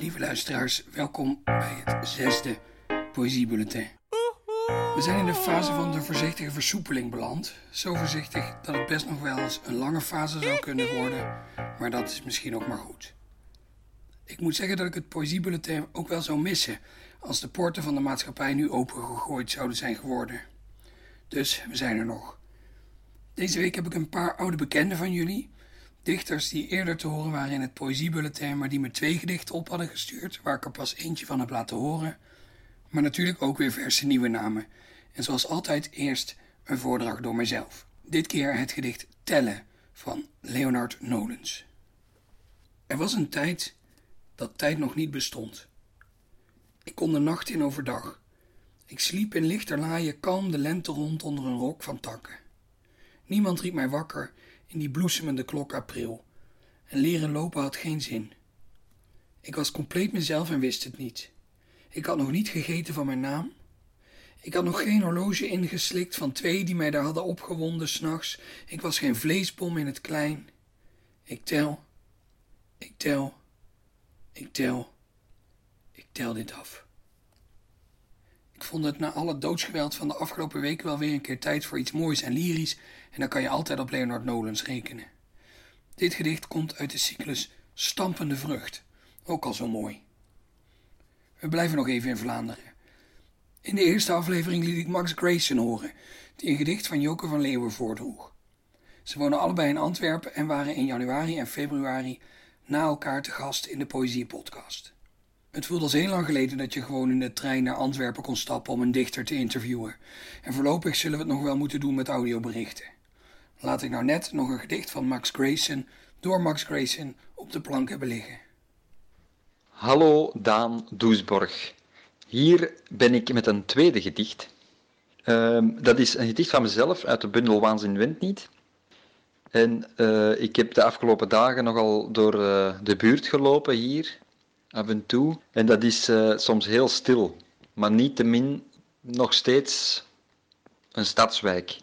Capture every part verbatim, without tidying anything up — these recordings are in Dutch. Lieve luisteraars, welkom bij het zesde Poëziebulletin. We zijn in de fase van de voorzichtige versoepeling beland. Zo voorzichtig dat het best nog wel eens een lange fase zou kunnen worden, maar dat is misschien ook maar goed. Ik moet zeggen dat ik het Poëziebulletin ook wel zou missen als de poorten van de maatschappij nu opengegooid zouden zijn geworden. Dus we zijn er nog. Deze week heb ik een paar oude bekenden van jullie. Dichters die eerder te horen waren in het Poëziebulletin, maar die me twee gedichten op hadden gestuurd, waar ik er pas eentje van heb laten horen. Maar natuurlijk ook weer verse nieuwe namen. En zoals altijd eerst een voordracht door mijzelf. Dit keer het gedicht Tellen van Leonard Nolens. Er was een tijd dat tijd nog niet bestond. Ik kon de nacht in overdag. Ik sliep in lichterlaaien kalm de lente rond onder een rok van takken. Niemand riep mij wakker in die bloesemende klok april. En leren lopen had geen zin. Ik was compleet mezelf en wist het niet. Ik had nog niet gegeten van mijn naam. Ik had nog geen horloge ingeslikt van twee die mij daar hadden opgewonden 's nachts. Ik was geen vleesbom in het klein. Ik tel, ik tel, ik tel, ik tel dit af. Ik vond het na alle doodsgeweld van de afgelopen weken wel weer een keer tijd voor iets moois en lyrisch, en dan kan je altijd op Leonard Nolens rekenen. Dit gedicht komt uit de cyclus Stampende Vrucht, ook al zo mooi. We blijven nog even in Vlaanderen. In de eerste aflevering liet ik Max Grayson horen, die een gedicht van Joke van Leeuwen voordroeg. Ze wonen allebei in Antwerpen en waren in januari en februari na elkaar te gast in de Poëziepodcast. Het voelde als heel lang geleden dat je gewoon in de trein naar Antwerpen kon stappen om een dichter te interviewen. En voorlopig zullen we het nog wel moeten doen met audioberichten. Laat ik nou net nog een gedicht van Max Grayson door Max Grayson op de plank hebben liggen. Hallo Daan Doesborg. Hier ben ik met een tweede gedicht. Um, dat is een gedicht van mezelf uit de bundel Waanzin Wendt Niet. En uh, ik heb de afgelopen dagen nogal door uh, de buurt gelopen hier, af en toe. En dat is uh, soms heel stil, maar niettemin nog steeds een stadswijk.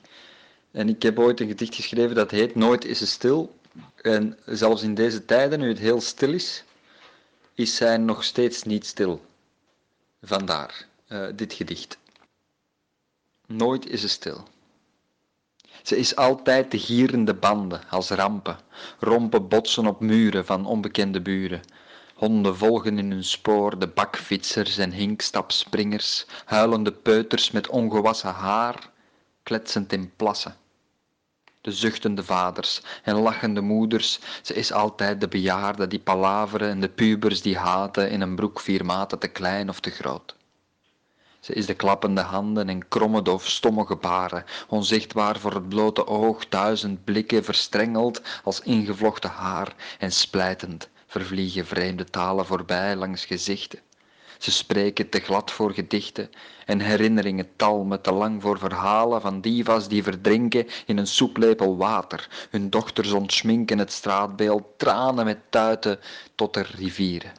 En ik heb ooit een gedicht geschreven dat heet Nooit is het stil. En zelfs in deze tijden, nu het heel stil is, is zij nog steeds niet stil. Vandaar uh, dit gedicht. Nooit is ze stil. Ze is altijd de gierende banden als rampen. Rompen botsen op muren van onbekende buren. Honden volgen in hun spoor de bakfietsers en hinkstapspringers, huilende peuters met ongewassen haar, kletsend in plassen. De zuchtende vaders en lachende moeders, ze is altijd de bejaarden die palaveren en de pubers die haten in een broek vier maten te klein of te groot. Ze is de klappende handen en krommende of stomme gebaren, onzichtbaar voor het blote oog, duizend blikken verstrengeld als ingevlochten haar en splijtend. Vervliegen vreemde talen voorbij langs gezichten. Ze spreken te glad voor gedichten en herinneringen talmen te lang voor verhalen van divas die verdrinken in een soeplepel water. Hun dochters ontschminken het straatbeeld, tranen met tuiten tot de rivieren.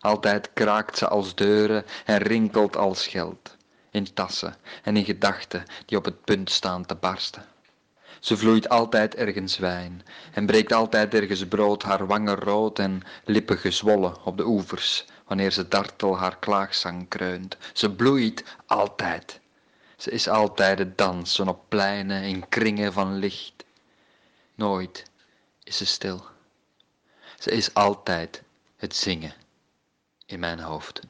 Altijd kraakt ze als deuren en rinkelt als geld, in tassen en in gedachten die op het punt staan te barsten. Ze vloeit altijd ergens wijn en breekt altijd ergens brood, haar wangen rood en lippen gezwollen op de oevers, wanneer ze dartel haar klaagzang kreunt. Ze bloeit altijd. Ze is altijd het dansen op pleinen in kringen van licht. Nooit is ze stil. Ze is altijd het zingen in mijn hoofd.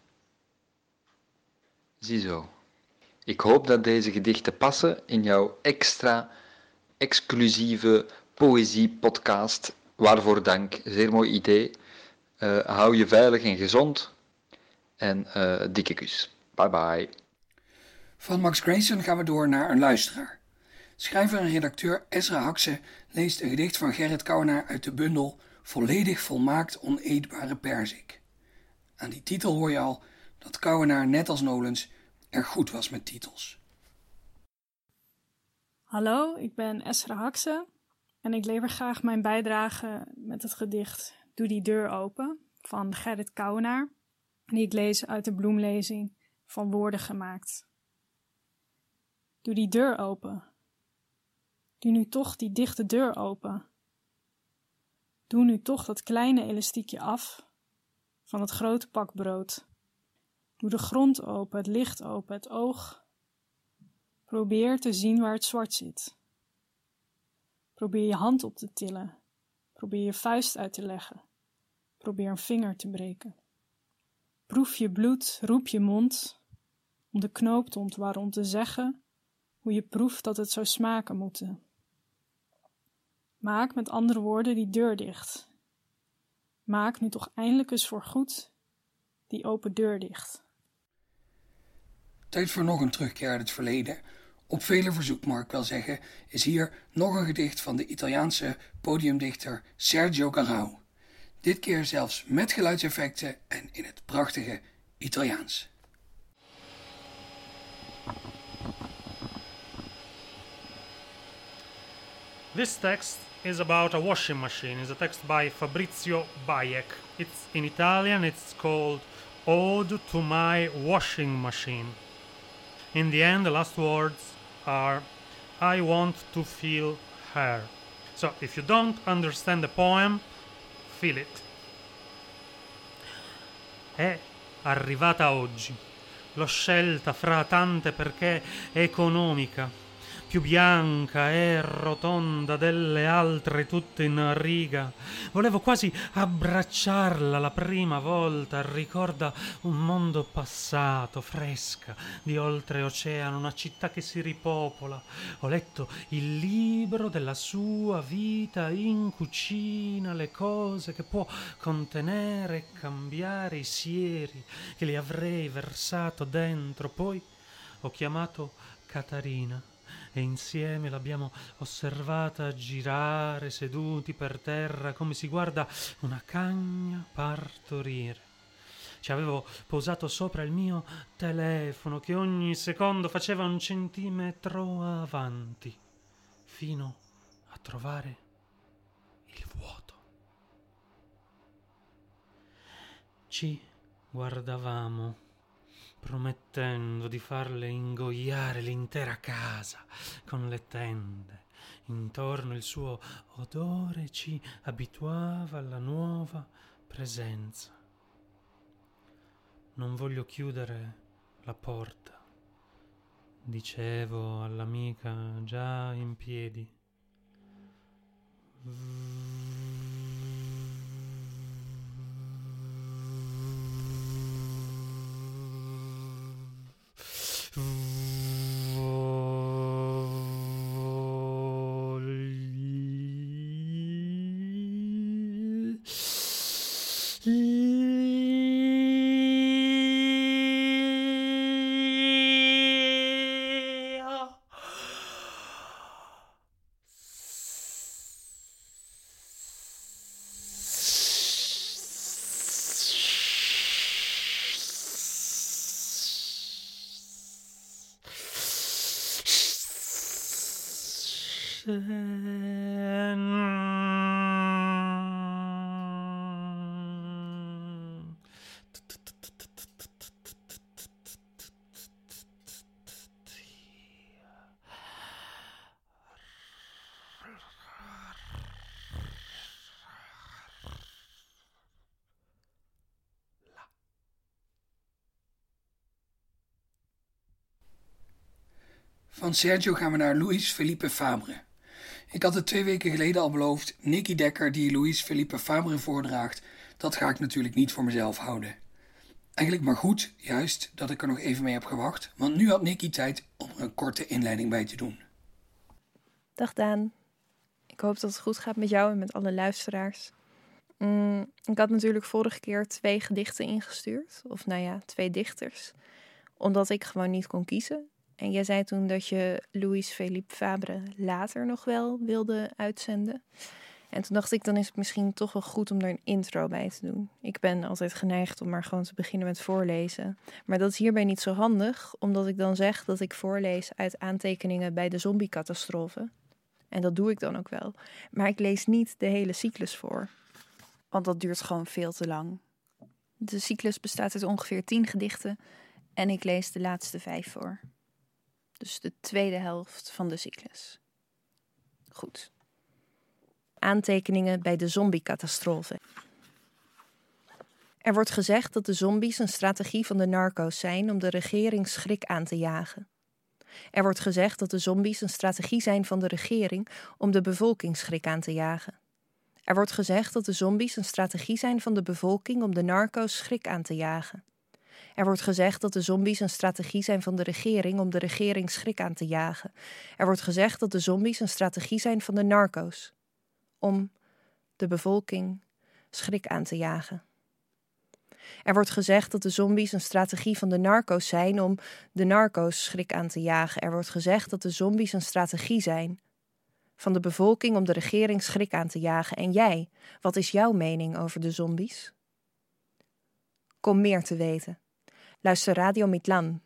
Ziezo. Ik hoop dat deze gedichten passen in jouw extra exclusieve poëziepodcast. Waarvoor dank. Zeer mooi idee. Uh, hou je veilig en gezond. En uh, dikke kus. Bye bye. Van Max Grayson gaan we door naar een luisteraar. Schrijver en redacteur Ezra Haksen leest een gedicht van Gerrit Kouwenaar uit de bundel Volledig volmaakt oneetbare perzik. Aan die titel hoor je al dat Kouwenaar, net als Nolens, er goed was met titels. Hallo, ik ben Ezra Haksen en ik lever graag mijn bijdrage met het gedicht Doe die deur open van Gerrit Kouwenaar, die ik lees uit de bloemlezing van Woorden gemaakt. Doe die deur open. Doe nu toch die dichte deur open. Doe nu toch dat kleine elastiekje af van het grote pak brood. Doe de grond open, het licht open, het oog. Probeer te zien waar het zwart zit. Probeer je hand op te tillen. Probeer je vuist uit te leggen. Probeer een vinger te breken. Proef je bloed, roep je mond, om de knoop te ontwarren, om te zeggen hoe je proeft dat het zou smaken moeten. Maak met andere woorden die deur dicht. Maak nu toch eindelijk eens voor goed die open deur dicht. Tijd voor nog een terugkeer uit het verleden. Op vele verzoek, mag ik wel zeggen, is hier nog een gedicht van de Italiaanse podiumdichter Sergio Garau. Dit keer zelfs met geluidseffecten en in het prachtige Italiaans. This text is about a washing machine. It's a text by Fabrizio Bayek. It's in Italian, it's called Ode to My Washing Machine. In the end, the last words are I want to feel her. So if you don't understand the poem, feel it. È arrivata oggi. L'ho scelta fra tante perché è economica. Più bianca e rotonda delle altre tutte in riga. Volevo quasi abbracciarla la prima volta. Ricorda un mondo passato, fresca, di oltreoceano, una città che si ripopola. Ho letto il libro della sua vita in cucina, le cose che può contenere e cambiare, i sieri che li avrei versato dentro. Poi ho chiamato Caterina. E insieme l'abbiamo osservata girare seduti per terra come si guarda una cagna partorire. Ci avevo posato sopra il mio telefono che ogni secondo faceva un centimetro avanti fino a trovare il vuoto. Ci guardavamo promettendo di farle ingoiare l'intera casa con le tende. Intorno il suo odore ci abituava alla nuova presenza. Non voglio chiudere la porta, dicevo all'amica già in piedi. Van Sergio gaan we naar Luis Felipe Fabre. Ik had het twee weken geleden al beloofd, Nicky Dekker die Luis Felipe Fabre voordraagt, dat ga ik natuurlijk niet voor mezelf houden. Eigenlijk maar goed, juist, dat ik er nog even mee heb gewacht, want nu had Nicky tijd om er een korte inleiding bij te doen. Dag Daan. Ik hoop dat het goed gaat met jou en met alle luisteraars. Mm, ik had natuurlijk vorige keer twee gedichten ingestuurd, of nou ja, twee dichters, omdat ik gewoon niet kon kiezen. En jij zei toen dat je Luis Felipe Fabre later nog wel wilde uitzenden. En toen dacht ik, dan is het misschien toch wel goed om er een intro bij te doen. Ik ben altijd geneigd om maar gewoon te beginnen met voorlezen. Maar dat is hierbij niet zo handig, omdat ik dan zeg dat ik voorlees uit aantekeningen bij de zombiecatastrofe. En dat doe ik dan ook wel. Maar ik lees niet de hele cyclus voor. Want dat duurt gewoon veel te lang. De cyclus bestaat uit ongeveer tien gedichten en ik lees de laatste vijf voor. Dus de tweede helft van de cyclus. Goed. Aantekeningen bij de zombiecatastrofe. Er wordt gezegd dat de zombies een strategie van de narco's zijn om de regering schrik aan te jagen. Er wordt gezegd dat de zombies een strategie zijn van de regering om de bevolking schrik aan te jagen. Er wordt gezegd dat de zombies een strategie zijn van de bevolking om de narco's schrik aan te jagen. Er wordt gezegd dat de zombies een strategie zijn van de regering om de regering schrik aan te jagen. Er wordt gezegd dat de zombies een strategie zijn van de narco's om de bevolking schrik aan te jagen. Er wordt gezegd dat de zombies een strategie van de narco's zijn om de narco's schrik aan te jagen. Er wordt gezegd dat de zombies een strategie zijn van de bevolking om de regering schrik aan te jagen. En jij, wat is jouw mening over de zombies? Kom meer te weten. Luister Radio Midlan,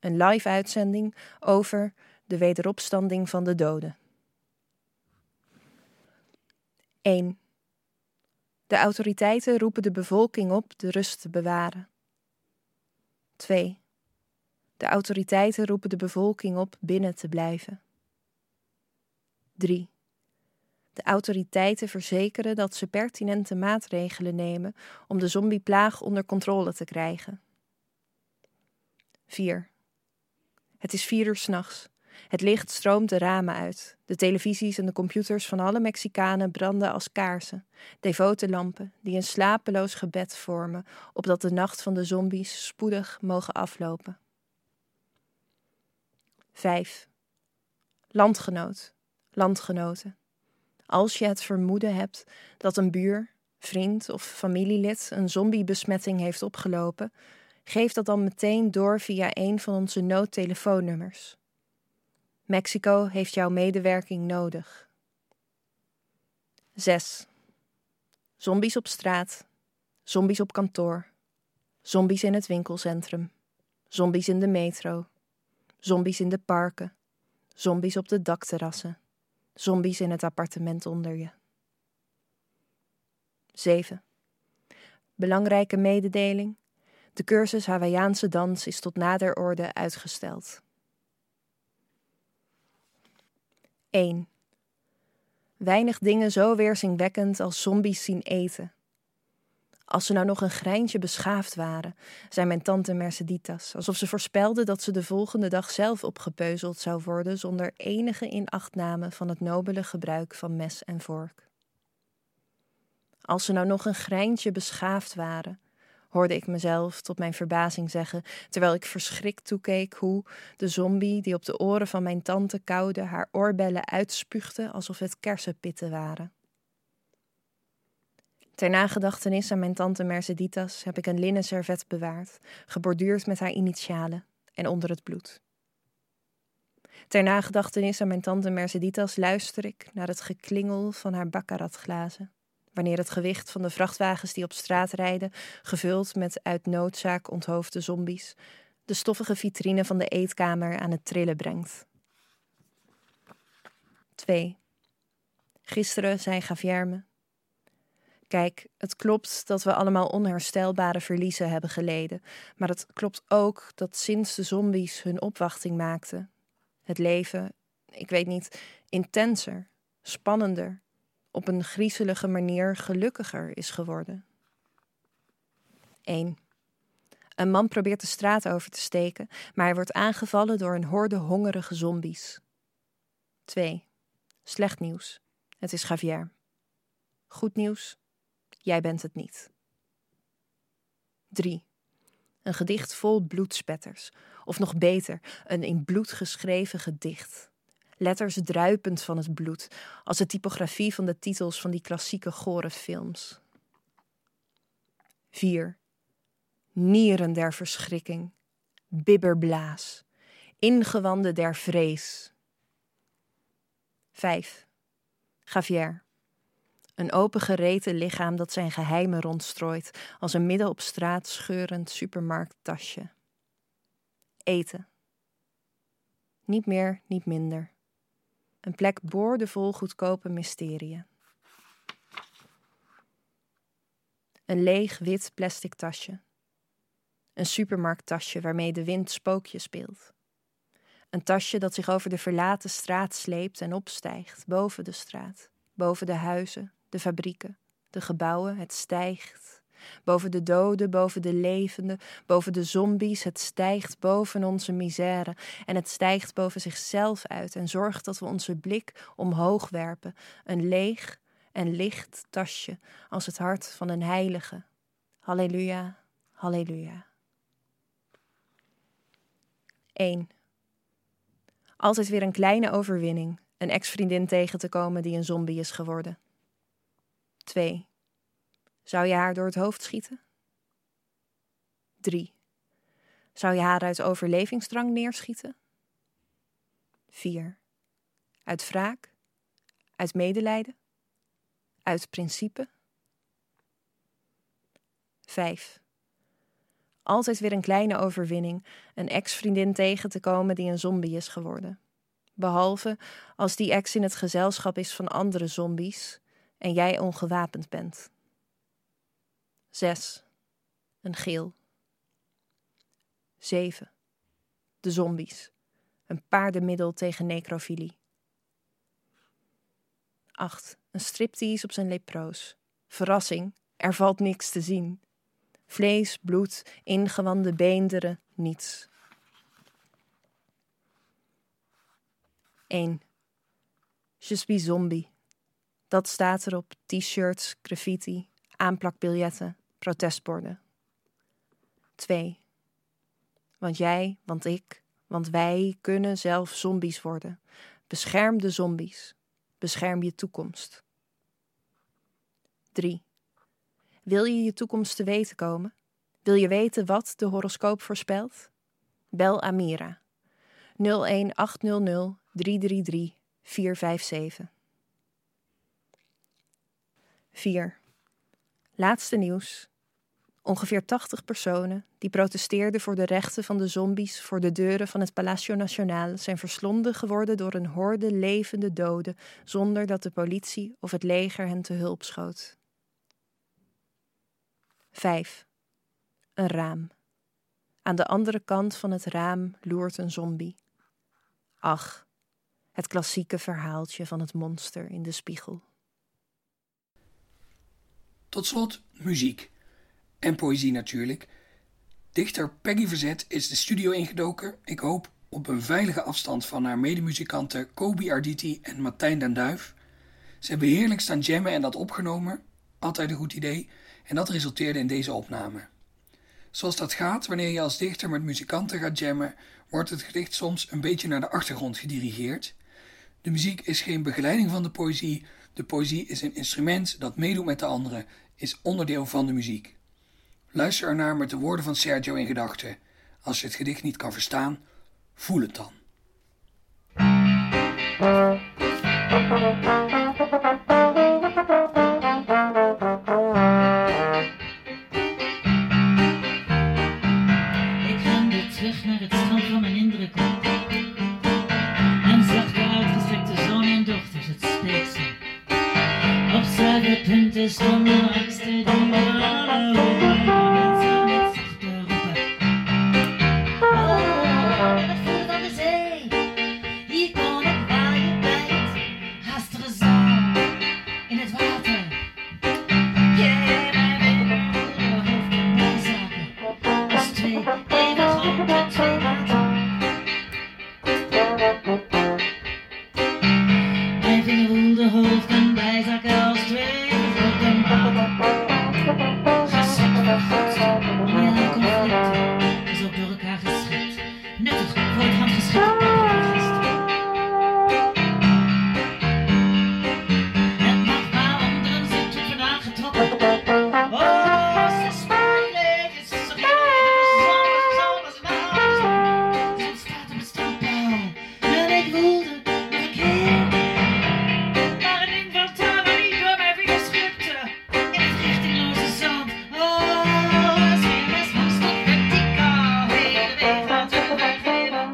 een live uitzending over de wederopstanding van de doden. één. De autoriteiten roepen de bevolking op de rust te bewaren. twee. De autoriteiten roepen de bevolking op binnen te blijven. drie. De autoriteiten verzekeren dat ze pertinente maatregelen nemen om de zombieplaag onder controle te krijgen. vier. Het is vier uur 's nachts. Het licht stroomt de ramen uit. De televisies en de computers van alle Mexicanen branden als kaarsen. Devote lampen die een slapeloos gebed vormen, opdat de nacht van de zombies spoedig mogen aflopen. vijf. Landgenoot, landgenoten. Als je het vermoeden hebt dat een buur, vriend of familielid een zombiebesmetting heeft opgelopen, geef dat dan meteen door via een van onze noodtelefoonnummers. Mexico heeft jouw medewerking nodig. zes. Zombies op straat. Zombies op kantoor. Zombies in het winkelcentrum. Zombies in de metro. Zombies in de parken. Zombies op de dakterrassen. Zombies in het appartement onder je. zeven. Belangrijke mededeling. De cursus Hawaïaanse dans is tot nader orde uitgesteld. één. Weinig dingen zo weerzinwekkend als zombies zien eten. Als ze nou nog een greintje beschaafd waren, zei mijn tante Merceditas, alsof ze voorspelde dat ze de volgende dag zelf opgepeuzeld zou worden zonder enige inachtname van het nobele gebruik van mes en vork. Als ze nou nog een greintje beschaafd waren, hoorde ik mezelf tot mijn verbazing zeggen, terwijl ik verschrikt toekeek hoe de zombie die op de oren van mijn tante kauwde haar oorbellen uitspuugde alsof het kersenpitten waren. Ter nagedachtenis aan mijn tante Merceditas heb ik een linnen servet bewaard, geborduurd met haar initialen en onder het bloed. Ter nagedachtenis aan mijn tante Merceditas luister ik naar het geklingel van haar baccaratglazen, wanneer het gewicht van de vrachtwagens die op straat rijden, gevuld met uit noodzaak onthoofde zombies, de stoffige vitrine van de eetkamer aan het trillen brengt. twee. Gisteren zei Javier me: kijk, het klopt dat we allemaal onherstelbare verliezen hebben geleden, maar het klopt ook dat sinds de zombies hun opwachting maakten, het leven, ik weet niet, intenser, spannender, op een griezelige manier gelukkiger is geworden. één. Een man probeert de straat over te steken, maar hij wordt aangevallen door een horde hongerige zombies. twee. Slecht nieuws. Het is Javier. Goed nieuws. Jij bent het niet. drie. Een gedicht vol bloedspetters. Of nog beter, een in bloed geschreven gedicht. Letters druipend van het bloed, als de typografie van de titels van die klassieke gore films. vier. Nieren der verschrikking. Bibberblaas. Ingewanden der vrees. vijf. Javier. Een opengereten lichaam dat zijn geheimen rondstrooit, als een midden op straat scheurend supermarkttasje. Eten. Niet meer, niet minder. Een plek boordevol goedkope mysteriën. Een leeg wit plastic tasje. Een supermarkttasje waarmee de wind spookje speelt. Een tasje dat zich over de verlaten straat sleept en opstijgt, boven de straat, boven de huizen, de fabrieken, de gebouwen. Het stijgt, Boven de doden, boven de levenden, boven de zombies. Het stijgt boven onze misère en het stijgt boven zichzelf uit en zorgt dat we onze blik omhoog werpen. Een leeg en licht tasje als het hart van een heilige. Halleluja, halleluja. één. Altijd weer een kleine overwinning. Een ex-vriendin tegen te komen die een zombie is geworden. twee. Zou je haar door het hoofd schieten? drie. Zou je haar uit overlevingsdrang neerschieten? vier. Uit wraak? Uit medelijden? Uit principe? vijf. Altijd weer een kleine overwinning, een ex-vriendin tegen te komen die een zombie is geworden. Behalve als die ex in het gezelschap is van andere zombies en jij ongewapend bent. zes. Een geel. zeven. De zombies. Een paardenmiddel tegen necrofilie. acht. Een striptease op zijn leproos. Verrassing, er valt niks te zien. Vlees, bloed, ingewanden, beenderen, niets. één. Je suis zombie. Dat staat erop t-shirts, graffiti, aanplakbiljetten, protestborden. twee. Want jij, want ik, want wij kunnen zelf zombies worden. Bescherm de zombies. Bescherm je toekomst. drie. Wil je je toekomst te weten komen? Wil je weten wat de horoscoop voorspelt? Bel Amira. nul een acht nul nul drie drie drie vier vijf zeven. vier. Laatste nieuws. Ongeveer tachtig personen die protesteerden voor de rechten van de zombies voor de deuren van het Palacio Nacional zijn verslonden geworden door een horde levende doden zonder dat de politie of het leger hen te hulp schoot. vijf. Een raam. Aan de andere kant van het raam loert een zombie. Ach, het klassieke verhaaltje van het monster in de spiegel. Tot slot muziek. En poëzie natuurlijk. Dichter Peggy Verzet is de studio ingedoken, ik hoop op een veilige afstand van haar medemuzikanten Kobe Arditi en Martijn Danduif. Ze hebben heerlijk staan jammen en dat opgenomen, altijd een goed idee, en dat resulteerde in deze opname. Zoals dat gaat, wanneer je als dichter met muzikanten gaat jammen, wordt het gedicht soms een beetje naar de achtergrond gedirigeerd. De muziek is geen begeleiding van de poëzie, de poëzie is een instrument dat meedoet met de anderen, is onderdeel van de muziek. Luister ernaar met de woorden van Sergio in gedachten. Als je het gedicht niet kan verstaan, voel het dan. Ik rende terug naar het strand van mijn indrukken en zag de uitgestrekte zoon en dochters het speeksel. Op zuiderpunten stonden angsten die waren. Hey,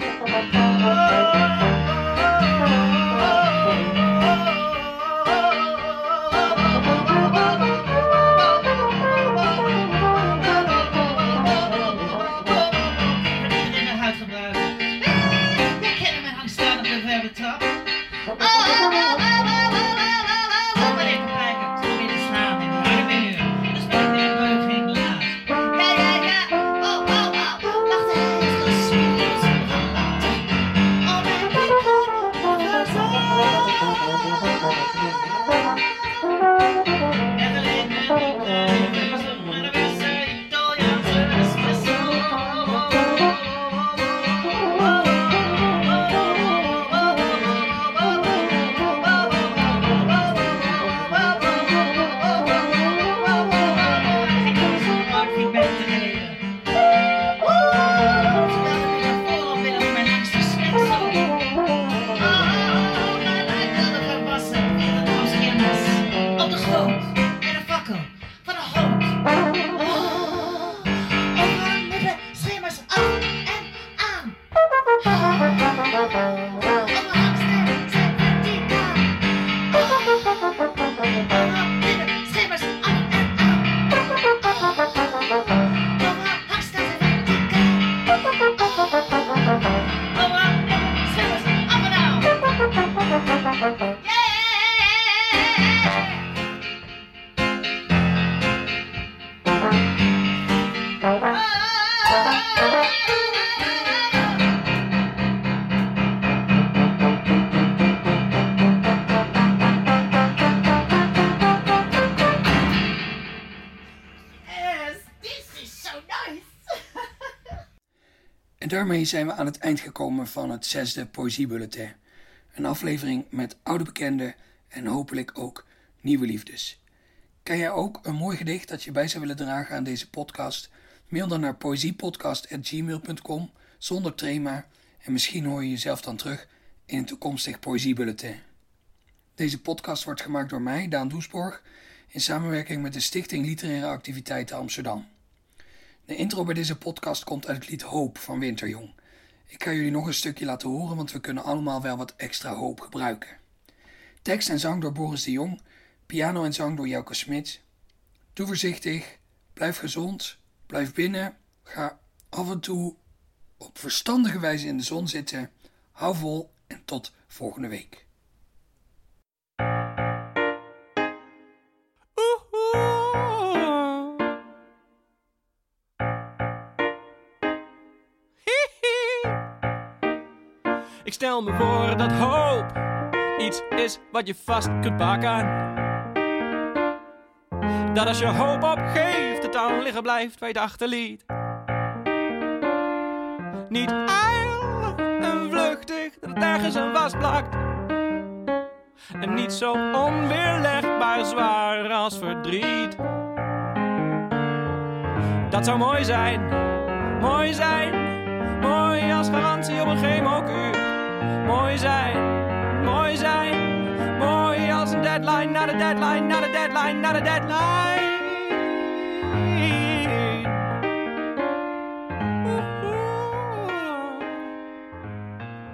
daarmee zijn we aan het eind gekomen van het zesde Poëziebulletin. Een aflevering met oude bekenden en hopelijk ook nieuwe liefdes. Ken jij ook een mooi gedicht dat je bij zou willen dragen aan deze podcast? Mail dan naar poëziepodcast apenstaartje gmail punt com zonder trema en misschien hoor je jezelf dan terug in een toekomstig Poëziebulletin. Deze podcast wordt gemaakt door mij, Daan Doesborg, in samenwerking met de Stichting Literaire Activiteiten Amsterdam. De intro bij deze podcast komt uit het lied Hoop van Winterjong. Ik ga jullie nog een stukje laten horen, want we kunnen allemaal wel wat extra hoop gebruiken. Tekst en zang door Boris de Jong, piano en zang door Jelke Smit. Doe voorzichtig, blijf gezond, blijf binnen, ga af en toe op verstandige wijze in de zon zitten. Hou vol en tot volgende week. Ik stel me voor dat hoop iets is wat je vast kunt pakken. Dat als je hoop opgeeft, het dan liggen blijft waar je het achterliet. Niet ijl en vluchtig, dat het ergens een was plakt. En niet zo onweerlegbaar zwaar als verdriet. Dat zou mooi zijn, mooi zijn, mooi als garantie op een chemokuur. Mooi zijn, mooi zijn, mooi als een deadline, na de deadline, na de deadline, na de deadline.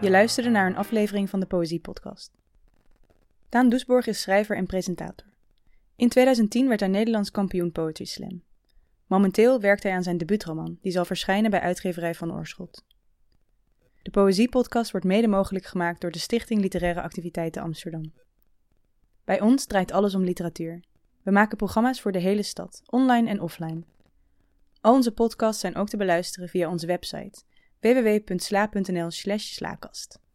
Je luisterde naar een aflevering van de Poëzie Podcast. Daan Doesborg is schrijver en presentator. In tweeduizend tien werd hij Nederlands kampioen Poetry Slam. Momenteel werkt hij aan zijn debuutroman, die zal verschijnen bij Uitgeverij van Oorschot. De Poëziepodcast wordt mede mogelijk gemaakt door de Stichting Literaire Activiteiten Amsterdam. Bij ons draait alles om literatuur. We maken programma's voor de hele stad, online en offline. Al onze podcasts zijn ook te beluisteren via onze website w w w punt sla punt n l slash slaakast.